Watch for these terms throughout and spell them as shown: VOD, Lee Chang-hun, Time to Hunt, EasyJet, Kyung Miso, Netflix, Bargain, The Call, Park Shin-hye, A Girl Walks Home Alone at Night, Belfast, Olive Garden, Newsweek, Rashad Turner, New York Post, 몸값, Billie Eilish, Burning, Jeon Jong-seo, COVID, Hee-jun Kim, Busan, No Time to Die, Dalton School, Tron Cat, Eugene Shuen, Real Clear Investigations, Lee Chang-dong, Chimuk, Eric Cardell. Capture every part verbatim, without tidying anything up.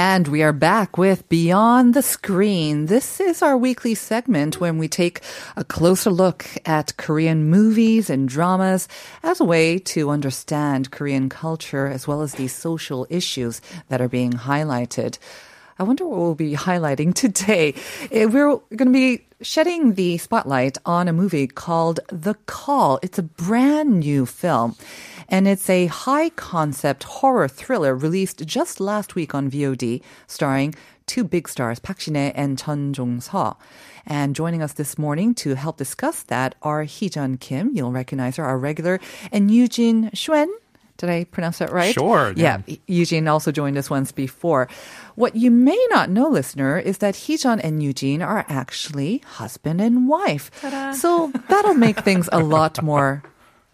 And we are back with Beyond the Screen. This is our weekly segment when we take a closer look at Korean movies and dramas as a way to understand Korean culture as well as the social issues that are being highlighted. I wonder what we'll be highlighting today. We're going to be shedding the spotlight on a movie called The Call. It's a brand new film. And it's a high-concept horror thriller released just last week on V O D, starring two big stars, Park Shin-hye and Jeon Jong-seo. And joining us this morning to help discuss that are Hee-jun Kim, you'll recognize her, our regular, and Eugene Shuen. Did I pronounce that right? Sure. Yeah. yeah. Eugene also joined us once before. What you may not know, listener, is that Hee-jun and Eugene are actually husband and wife. Ta-da. So that'll make things a lot more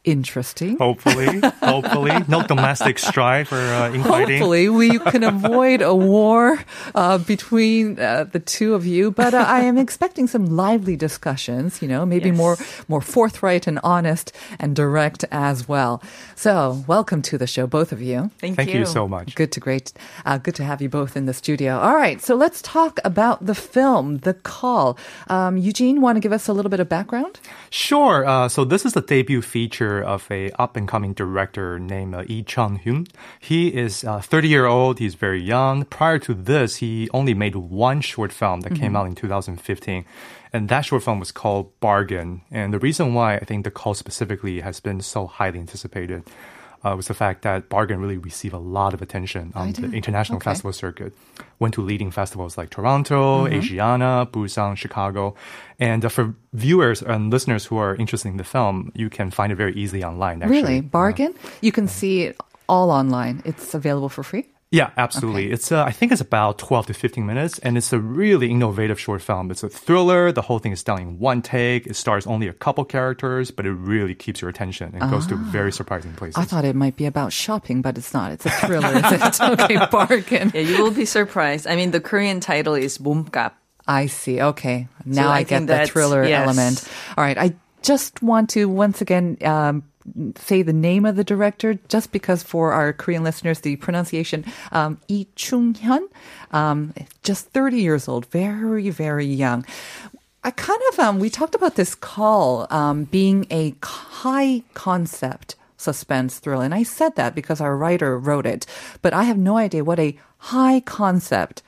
interesting. Hopefully. Hopefully. No domestic strife or uh, infighting. Hopefully we can avoid a war uh, between uh, the two of you. But uh, I am expecting some lively discussions, you know, maybe yes. more, more forthright and honest and direct as well. So welcome to the show, both of you. Thank, Thank you. you so much. Good to, great, uh, good to have you both in the studio. All right. So let's talk about the film, The Call. Um, Eugene, want to give us a little bit of background? Sure. Uh, so this is the debut feature of a up-and-coming director named uh, Lee Chang-hun. He is uh, thirty-year-old. He's very young. Prior to this, he only made one short film that mm-hmm. came out in two thousand fifteen. And that short film was called Bargain. And the reason why I think The Call specifically has been so highly anticipated uh, was the fact that Bargain really received a lot of attention on the international okay. festival circuit. Went to leading festivals like Toronto, mm-hmm. Asiana, Busan, Chicago. And uh, for viewers and listeners who are interested in the film, you can find it very easily online. Actually. Really? Bargain? Yeah. You can yeah. see it all online. It's available for free? Yeah, absolutely. Okay. It's uh, I think it's about twelve to fifteen minutes, and it's a really innovative short film. It's a thriller. The whole thing is done in one take. It stars only a couple characters, but it really keeps your attention and ah. goes to very surprising places. I thought it might be about shopping, but it's not. It's a thriller. It's okay, Bargain. Yeah, you will be surprised. I mean, the Korean title is 몸값. I see. Okay. Now so I, I get the thriller yes. element. All right. I just want to once again um, say the name of the director, just because for our Korean listeners, the pronunciation, um, Lee Chang-hun, um, just thirty years old, very, very young. I kind of, um, we talked about this call um, being a high concept suspense thriller. And I said that because our writer wrote it, but I have no idea what a high concept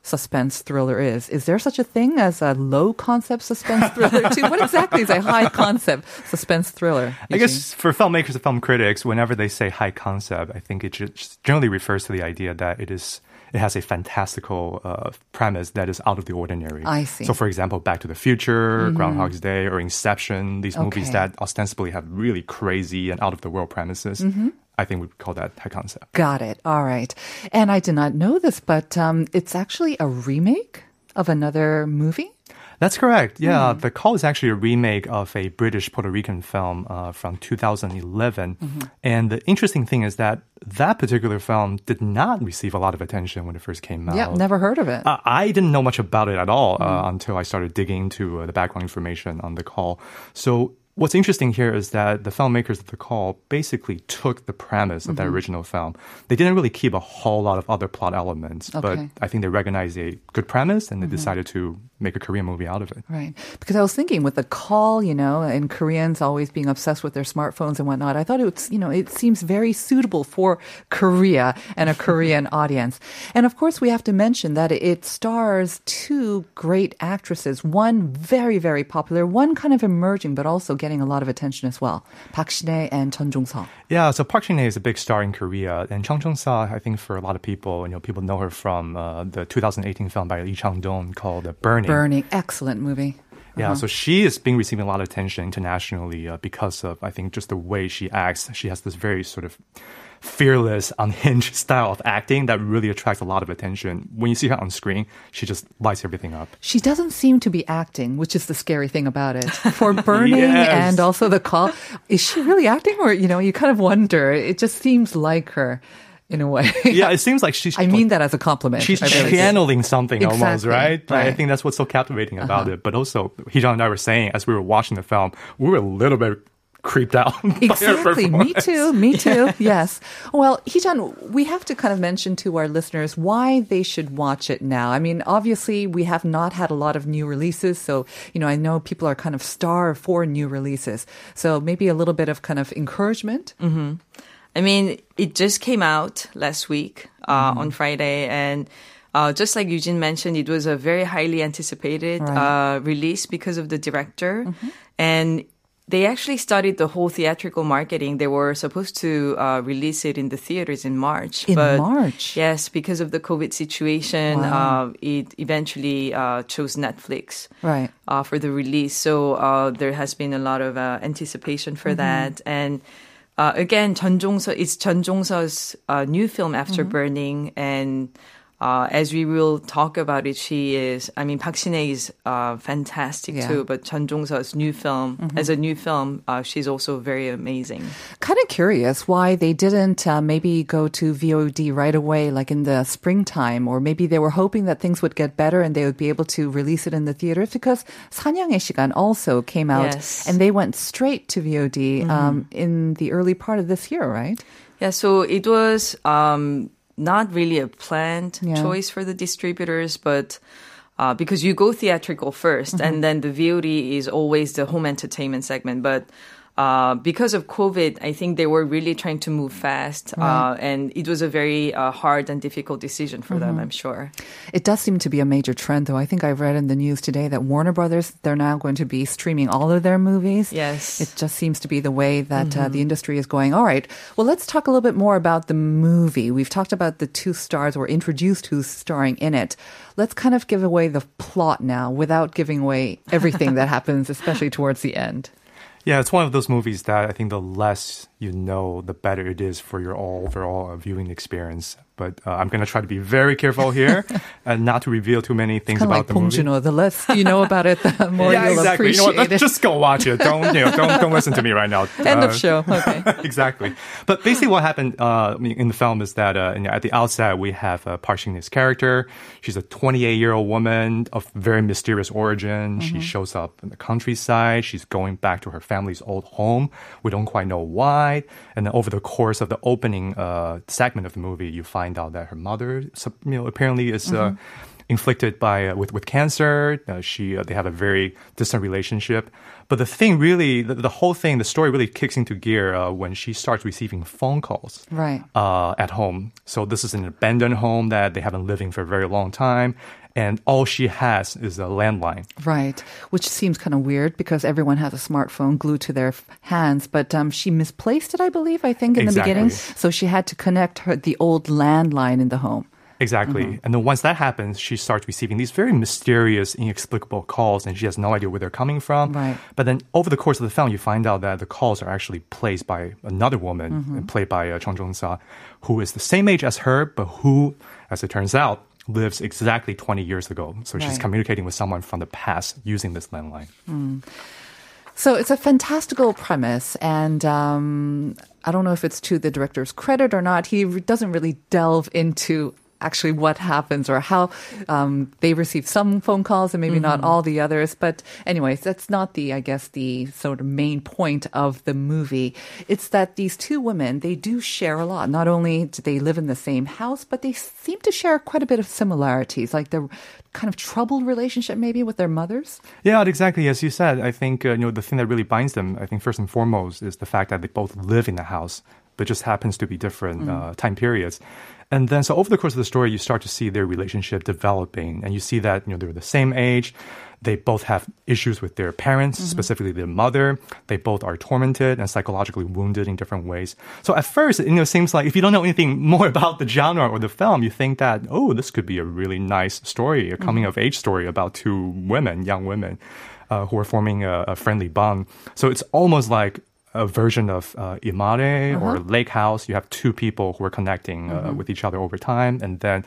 suspense thriller is. Is there such a thing as a low concept suspense thriller too? What exactly is a high concept suspense thriller? Eugene? I guess for filmmakers and film critics, whenever they say high concept, I think it just generally refers to the idea that it is it has a fantastical uh, premise that is out of the ordinary. I see. So for example, Back to the Future, mm-hmm. Groundhog's Day, or Inception, these okay. movies that ostensibly have really crazy and out of the world premises. Mm-hmm. I think we call that high concept. Got it. All right. And I did not know this, but um, it's actually a remake of another movie? That's correct. Yeah, mm. The Call is actually a remake of a British Puerto Rican film uh, from two thousand eleven. Mm-hmm. And the interesting thing is that that particular film did not receive a lot of attention when it first came out. Yeah, never heard of it. Uh, I didn't know much about it at all mm. uh, until I started digging into uh, the background information on The Call. So what's interesting here is that the filmmakers of The Call basically took the premise of mm-hmm. that original film. They didn't really keep a whole lot of other plot elements, okay. but I think they recognized a good premise and they mm-hmm. decided to make a Korean movie out of it. Right. Because I was thinking with The Call, you know, and Koreans always being obsessed with their smartphones and whatnot, I thought it was, you know, it seems very suitable for Korea and a Korean audience. And of course, we have to mention that it stars two great actresses, one very, very popular, one kind of emerging, but also getting Getting a lot of attention as well. Park Shin-hye and Jeon Jong-seo. Yeah, so Park Shin-hye is a big star in Korea, and Jeon Jong-seo, I think for a lot of people, you know, people know her from uh, the twenty eighteen film by Lee Chang-dong called Burning. Burning, excellent movie. Yeah, uh-huh. so she is being receiving a lot of attention internationally uh, because of, I think, just the way she acts. She has this very sort of fearless, unhinged style of acting that really attracts a lot of attention. When you see her on screen, she just lights everything up. She doesn't seem to be acting, which is the scary thing about it. For Burning yes. and also The Call, is she really acting? Or, you know, you kind of wonder. It just seems like her. In a way. Yeah, it seems like she's... I like, mean that as a compliment. She's really channeling do. something exactly. almost, right? right? I think that's what's so captivating about uh-huh. it. But also, Hee-jun and I were saying, as we were watching the film, we were a little bit creeped out. Exactly. Me too. Me too. Yeah. Yes. Well, Hee-jun, we have to kind of mention to our listeners why they should watch it now. I mean, obviously, we have not had a lot of new releases. So, you know, I know people are kind of starved for new releases. So maybe a little bit of kind of encouragement. Mm-hmm. I mean, it just came out last week uh, mm-hmm. on Friday, and uh, just like Eugene mentioned, it was a very highly anticipated right. uh, release because of the director, mm-hmm. and they actually started the whole theatrical marketing. They were supposed to uh, release it in the theaters in March. In but March? Yes, because of the COVID situation, wow. uh, it eventually uh, chose Netflix right. uh, for the release, so uh, there has been a lot of uh, anticipation for mm-hmm. that, and... Uh, again, Jeon Jong-seo, it's Jeon Jong-seo's uh, new film after mm-hmm. Burning, and uh, as we will talk about it, she is, I mean, Park Shin-hye is uh, fantastic yeah. too, but Jeon Jong-seo's new film, mm-hmm. as a new film, uh, she's also very amazing. Kind of curious why they didn't uh, maybe go to V O D right away, like in the springtime, or maybe they were hoping that things would get better and they would be able to release it in the theaters, because 사냥의 시간 also came out, yes. and they went straight to V O D mm-hmm. um, in the early part of this year, right? Yeah, so it was... Um, not really a planned yeah. choice for the distributors, but uh, because you go theatrical first, mm-hmm. and then the V O D is always the home entertainment segment. But uh, because of COVID, I think they were really trying to move fast, right. uh, and it was a very uh, hard and difficult decision for mm-hmm. them, I'm sure. It does seem to be a major trend, though. I think I read in the news today that Warner Brothers, they're now going to be streaming all of their movies. Yes. It just seems to be the way that mm-hmm. uh, the industry is going. All right, well, let's talk a little bit more about the movie. We've talked about the two stars, or introduced who's starring in it. Let's kind of give away the plot now without giving away everything that happens, especially towards the end. Yeah, it's one of those movies that I think the less you know, the better it is for your overall viewing experience. But uh, I'm going to try to be very careful here and not to reveal too many things about like the movie. Juno, the less you know about it, the more yeah, you'll exactly. appreciate you know what? Let's it. Just go watch it. Don't, you know, don't, don't listen to me right now. End uh, of show. Okay. Exactly. But basically what happened uh, in the film is that uh, at the outset, we have uh, Park Shin-hye's character. She's a twenty-eight-year-old woman of very mysterious origin. Mm-hmm. She shows up in the countryside. She's going back to her family's old home. We don't quite know why. And then over the course of the opening uh, segment of the movie, you find out that her mother, you know, apparently is mm-hmm. uh, inflicted by uh, with with cancer. Uh, she uh, they have a very distant relationship. But the thing really, the, the whole thing, the story really kicks into gear uh, when she starts receiving phone calls right. uh, at home. So this is an abandoned home that they have been living for a very long time. And all she has is a landline. Right, which seems kind of weird because everyone has a smartphone glued to their f- hands. But um, she misplaced it, I believe, I think, in exactly. the beginning. So she had to connect her the old landline in the home. Exactly. Mm-hmm. And then once that happens, she starts receiving these very mysterious, inexplicable calls, and she has no idea where they're coming from. Right. But then over the course of the film, you find out that the calls are actually placed by another woman, mm-hmm. played by uh, Jeon Jong-seo, who is the same age as her, but who, as it turns out, lives exactly twenty years ago. So right. she's communicating with someone from the past using this landline. Mm. So it's a fantastical premise, and um, I don't know if it's to the director's credit or not. He doesn't really delve into... actually what happens or how um, they receive some phone calls and maybe mm-hmm. not all the others. But anyways, that's not the, I guess, the sort of main point of the movie. It's that these two women, they do share a lot. Not only do they live in the same house, but they seem to share quite a bit of similarities, like the kind of troubled relationship maybe with their mothers. Yeah, exactly. As you said, I think uh, you know the thing that really binds them, I think first and foremost, is the fact that they both live in the house, but just happens to be different mm. uh, time periods. And then, so over the course of the story, you start to see their relationship developing. And you see that, you know, they're the same age. They both have issues with their parents, mm-hmm. specifically their mother. They both are tormented and psychologically wounded in different ways. So at first, you know, it seems like if you don't know anything more about the genre or the film, you think that, oh, this could be a really nice story, a coming-of-age mm-hmm. story about two women, young women, uh, who are forming a, a friendly bond. So it's almost like a version of uh, Imare uh-huh. or Lake House. You have two people who are connecting uh, mm-hmm. with each other over time, and then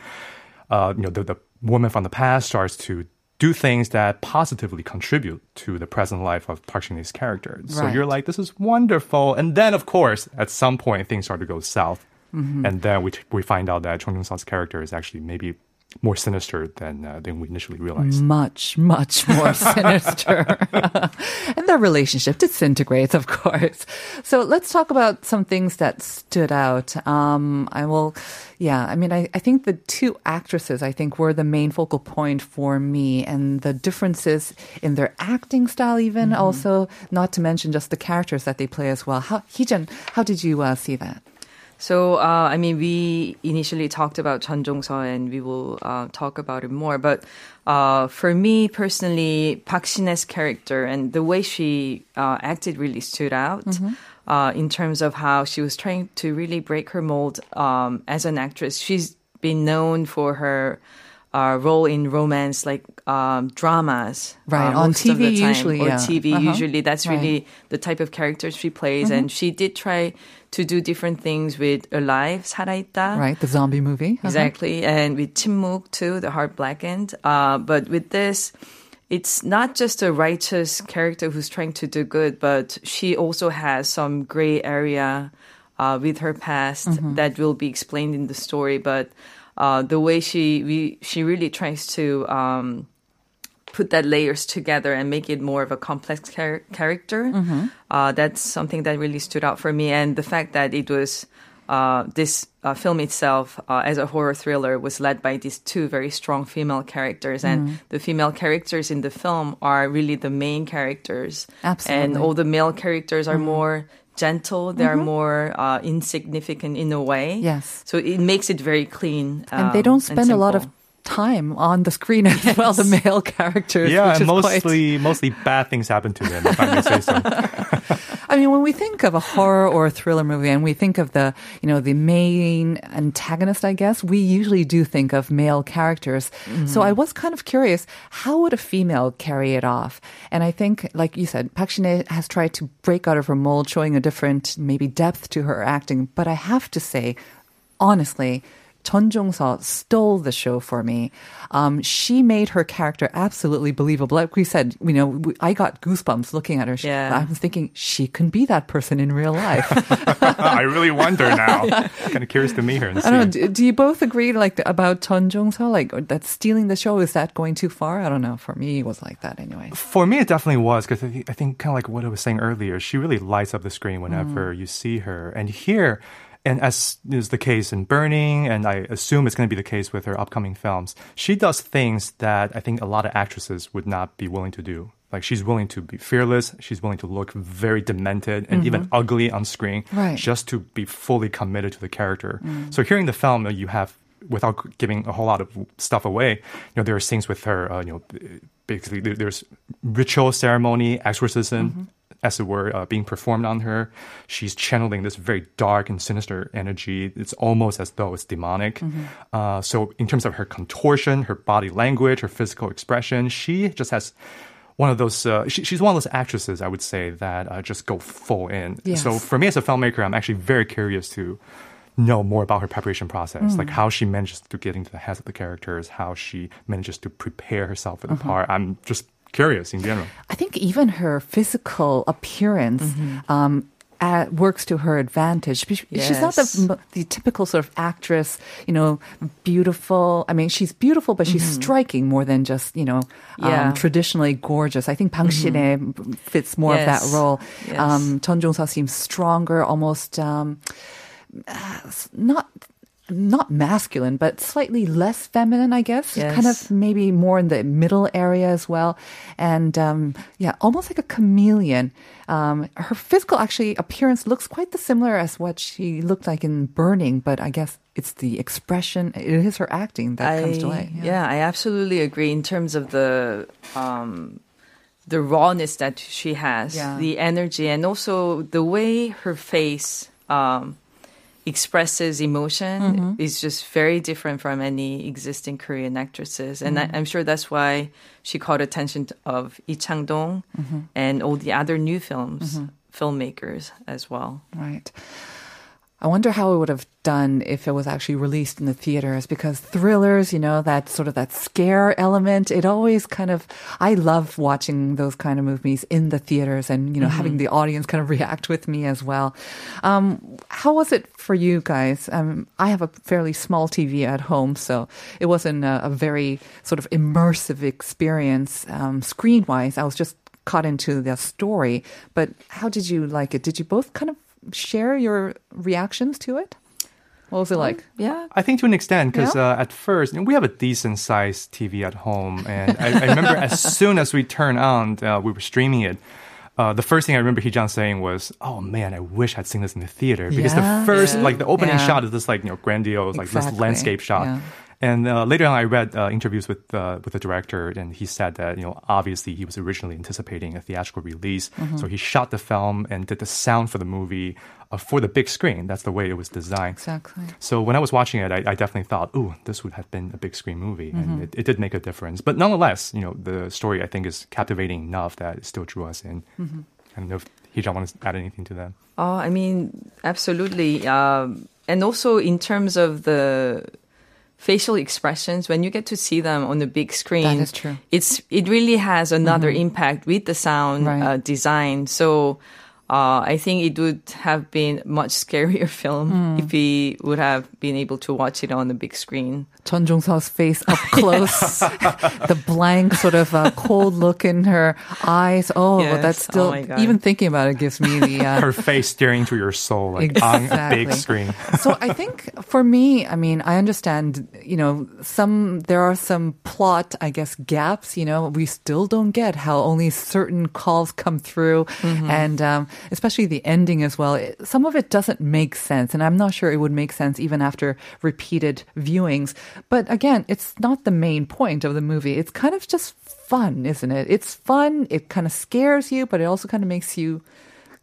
uh, you know the, the woman from the past starts to do things that positively contribute to the present life of Park Shin-hye's character. So right. you're like, this is wonderful. And then, of course, at some point, things start to go south. Mm-hmm. And then we t- we find out that Jeon Jong-seo's character is actually maybe more sinister than uh, than we initially realized. Much, much more sinister. And their relationship disintegrates, of course. So let's talk about some things that stood out. Um, I will, yeah, I mean, I, I think the two actresses, I think, were the main focal point for me, and the differences in their acting style even, mm-hmm. also, not to mention just the characters that they play as well. How, Hee-jun, how did you uh, see that? So, uh, I mean, we initially talked about Jeon Jong-seo, and we will uh, talk about it more. But uh, for me personally, Park Shin-hye's character and the way she uh, acted really stood out mm-hmm. uh, in terms of how she was trying to really break her mold um, as an actress. She's been known for her uh, role in romance, like um, dramas. Right, uh, on T V usually. On yeah. T V uh-huh. usually. That's right. really the type of character she plays. Mm-hmm. And she did try to do different things with Alive, 살아있다. Right, the zombie movie. Uh-huh. Exactly. And with Chimuk too, The Heart Blackened. Uh, but with this, it's not just a righteous character who's trying to do good, but she also has some gray area uh, with her past mm-hmm. that will be explained in the story. But uh, the way she we, she really tries to um, put that layers together and make it more of a complex char- character. Mm-hmm. Uh, that's something that really stood out for me. And the fact that it was uh, this uh, film itself uh, as a horror thriller was led by these two very strong female characters. Mm-hmm. And the female characters in the film are really the main characters. Absolutely. And all the male characters are mm-hmm. more gentle. They are mm-hmm. more uh, insignificant in a way. Yes. So it makes it very clean. Um, and they don't spend a lot of time on the screen as yes. well, the male characters. Yeah, which and is mostly, quite... mostly bad things happen to them, if I may say so. I mean, when we think of a horror or a thriller movie and we think of the, you know, the main antagonist, I guess, we usually do think of male characters. Mm-hmm. So I was kind of curious, how would a female carry it off? And I think, like you said, Park Shin-hye has tried to break out of her mold, showing a different, maybe depth to her acting. But I have to say, honestly, Jeon Jong-seo stole the show for me. Um, she made her character absolutely believable. Like we said, you know, we, I got goosebumps looking at her. Yeah. I was thinking, she can be that person in real life. I really wonder now. Kind of curious to meet her and see. I don't know, do, do you both agree like about Jeon Jong-seo? Like, that stealing the show, is that going too far? I don't know. For me, it was like that anyway. For me, it definitely was, because I, th- I think kind of like what I was saying earlier, she really lights up the screen whenever mm. you see her. And here... And as is the case in Burning, and I assume it's going to be the case with her upcoming films, she does things that I think a lot of actresses would not be willing to do. Like, she's willing to be fearless. She's willing to look very demented and mm-hmm. even ugly on screen right. just to be fully committed to the character. Mm. So here in the film, you have, without giving a whole lot of stuff away, you know, there are things with her, uh, you know, basically there's ritual ceremony, exorcism, mm-hmm. as it were, uh, being performed on her. She's channeling this very dark and sinister energy. It's almost as though it's demonic. Mm-hmm. Uh, so in terms of her contortion, her body language, her physical expression, she just has one of those, uh, she, she's one of those actresses, I would say, that uh, just go full in. Yes. So for me as a filmmaker, I'm actually very curious to know more about her preparation process, mm. like how she manages to get into the heads of the characters, how she manages to prepare herself for the mm-hmm. part. I'm just curious in general. I think even her physical appearance mm-hmm. um, at, works to her advantage. She, yes. She's not the, the typical sort of actress, you know, beautiful. I mean, she's beautiful, but she's mm-hmm. striking more than just, you know, yeah. um, traditionally gorgeous. I think Park Shin-hye mm-hmm. fits more yes. of that role. Yes. Um, Jeon Jong-seo seems stronger, almost um, not... not masculine, but slightly less feminine, I guess. Yes. Kind of maybe more in the middle area as well. And um, yeah, almost like a chameleon. Um, her physical actually appearance looks quite similar as what she looked like in Burning, but I guess it's the expression, it is her acting that I, comes to light. Yeah. yeah, I absolutely agree in terms of the... Um, the rawness that she has, yeah. the energy, and also the way her face... Um, expresses emotion mm-hmm. is just very different from any existing Korean actresses. And mm-hmm. I, I'm sure that's why she caught attention of Lee Chang-dong mm-hmm. and all the other new films. Mm-hmm. filmmakers as well. Right. I wonder how it would have done if it was actually released in the theaters, because thrillers, you know, that sort of that scare element, it always kind of, I love watching those kind of movies in the theaters and, you know, mm-hmm. having the audience kind of react with me as well. Um, how was it for you guys? Um, I have a fairly small T V at home, so it wasn't a, a very sort of immersive experience um, screen-wise. I was just caught into the story, but how did you like it? Did you both kind of share your reactions to it? What was it like? Um, yeah. I think to an extent, because yeah. uh, at first, you know, we have a decent-sized T V at home. And I, I remember as soon as we turned on, uh, we were streaming it. Uh, the first thing I remember Hee-jun saying was, oh man, I wish I'd seen this in the theater. Because yeah. the first, yeah. like the opening yeah. shot is this like, you know, grandiose, like exactly. this landscape shot. Yeah. And uh, later on, I read uh, interviews with uh, with the director, and he said that, you know, obviously he was originally anticipating a theatrical release, mm-hmm. so he shot the film and did the sound for the movie uh, for the big screen. That's the way it was designed. Exactly. So when I was watching it, I, I definitely thought, ooh, this would have been a big screen movie, mm-hmm. and it, it did make a difference. But nonetheless, you know, the story I think is captivating enough that it still drew us in. Mm-hmm. I don't know if Hee-jun wants to add anything to that. Oh, I mean, absolutely, um, and also in terms of the facial expressions, when you get to see them on the big screen, that is true. It's it really has another mm-hmm. impact with the sound right. uh, design. So uh, I think it would have been much scarier film mm. if we would have been able to watch it on the big screen. Jeon Jong-seo's face up close, the blank sort of uh, cold look in her eyes. Oh, yes. Well, that's still, oh even thinking about it gives me the... Uh, her face staring to your soul, like exactly. on a big screen. So I think for me, I mean, I understand, you know, some, there are some plot, I guess, gaps, you know, we still don't get how only certain calls come through mm-hmm. and um, especially the ending as well. Some of it doesn't make sense, and I'm not sure it would make sense even after repeated viewings. But again, it's not the main point of the movie. It's kind of just fun, isn't it? It's fun. It kind of scares you, but it also kind of makes you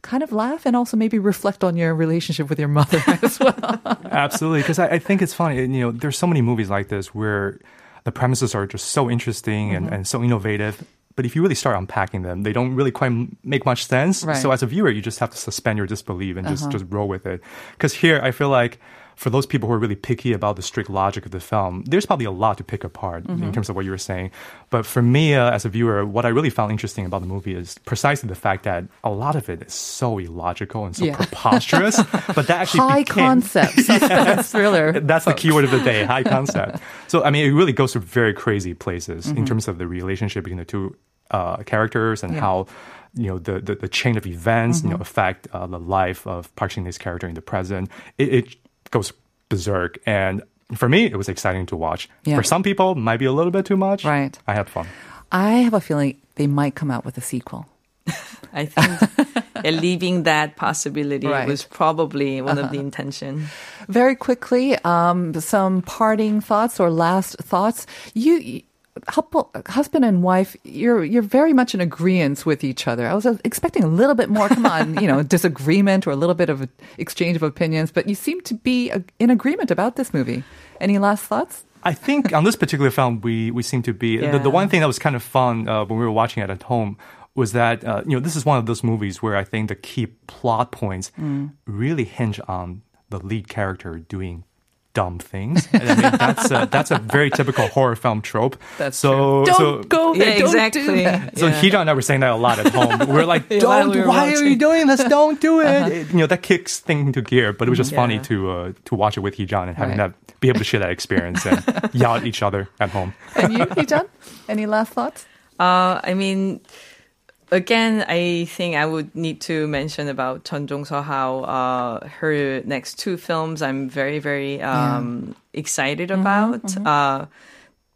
kind of laugh and also maybe reflect on your relationship with your mother as well. Absolutely. Because I, I think it's funny. You know, there's so many movies like this where the premises are just so interesting mm-hmm. and, and so innovative. But if you really start unpacking them, they don't really quite make much sense. Right. So as a viewer, you just have to suspend your disbelief and just, uh-huh. just roll with it. Because here, I feel like for those people who are really picky about the strict logic of the film, there's probably a lot to pick apart mm-hmm. in terms of what you were saying. But for me, uh, as a viewer, what I really found interesting about the movie is precisely the fact that a lot of it is so illogical and so yeah. preposterous. But that actually high became... High concept. Suspense thriller. That's folks. The keyword of the day, high concept. So, I mean, it really goes to very crazy places mm-hmm. in terms of the relationship between the two uh, characters and yeah. how... You know, the, the, the chain of events, mm-hmm. you know, affect uh, the life of Park Shin-hye's character in the present. It, it goes berserk. And for me, it was exciting to watch. Yeah. For some people, it might be a little bit too much. Right. I had fun. I have a feeling they might come out with a sequel. I think leaving that possibility right. was probably one uh-huh. of the intention. Very quickly, um, some parting thoughts or last thoughts. You... Husband and wife, you're you're very much in agreement with each other. I was expecting a little bit more, come on, you know, disagreement or a little bit of an exchange of opinions, but you seem to be in agreement about this movie. Any last thoughts? I think on this particular film, we, we seem to be, yeah. the, the one thing that was kind of fun uh, when we were watching it at home was that, uh, you know, this is one of those movies where I think the key plot points mm. really hinge on the lead character doing dumb things. I mean, that's a, that's a very typical horror film trope. That's so, true. Don't so, go there. Yeah, don't exactly. do that. So yeah. Hee-jun and I were saying that a lot at home. We're like, don't. We were why watching. Are you doing this? Don't do it. Uh-huh. it. You know, that kicks things into gear. But it was just yeah. funny to uh, to watch it with Hee-jun and having right. that be able to share that experience and yell at each other at home. And you, Hee-jun, any last thoughts? Uh, I mean, again, I think I would need to mention about Jeon Jong-seo, how uh, her next two films I'm very, very um, yeah. excited mm-hmm, about. Mm-hmm. Uh,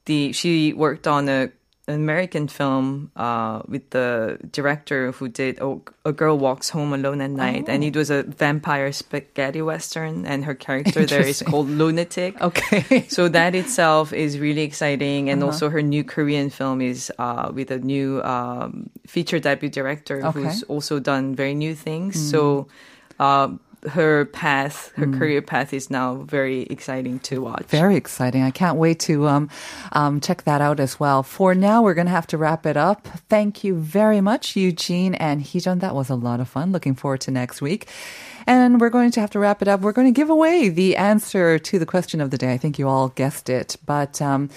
the she worked on a, an American film uh, with the director who did oh, A Girl Walks Home Alone at Night, oh. and it was a vampire spaghetti western, and her character there is called Lunatic. Okay. So that itself is really exciting, and uh-huh. also her new Korean film is uh, with a new um, feature debut director okay. who's also done very new things. Mm. So uh, her path, her mm. career path is now very exciting to watch. Very exciting. I can't wait to um, um, check that out as well. For now, we're going to have to wrap it up. Thank you very much, Eugene and Hee-jun. That was a lot of fun. Looking forward to next week. And we're going to have to wrap it up. We're going to give away the answer to the question of the day. I think you all guessed it. But um,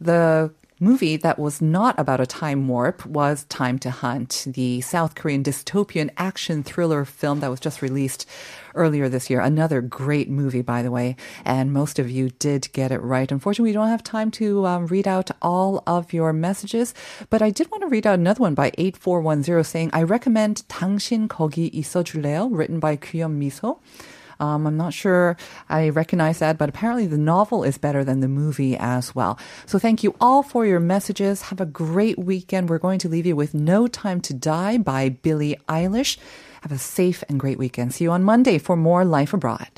the movie that was not about a time warp was Time to Hunt, the South Korean dystopian action thriller film that was just released earlier this year. Another great movie, by the way, and most of you did get it right. Unfortunately, we don't have time to um, read out all of your messages, but I did want to read out another one by eight four one zero saying, I recommend 당신 거기 있어줄래요? Written by Kyung Miso. Um, I'm not sure I recognize that, but apparently the novel is better than the movie as well. So thank you all for your messages. Have a great weekend. We're going to leave you with No Time to Die by Billie Eilish. Have a safe and great weekend. See you on Monday for more Life Abroad.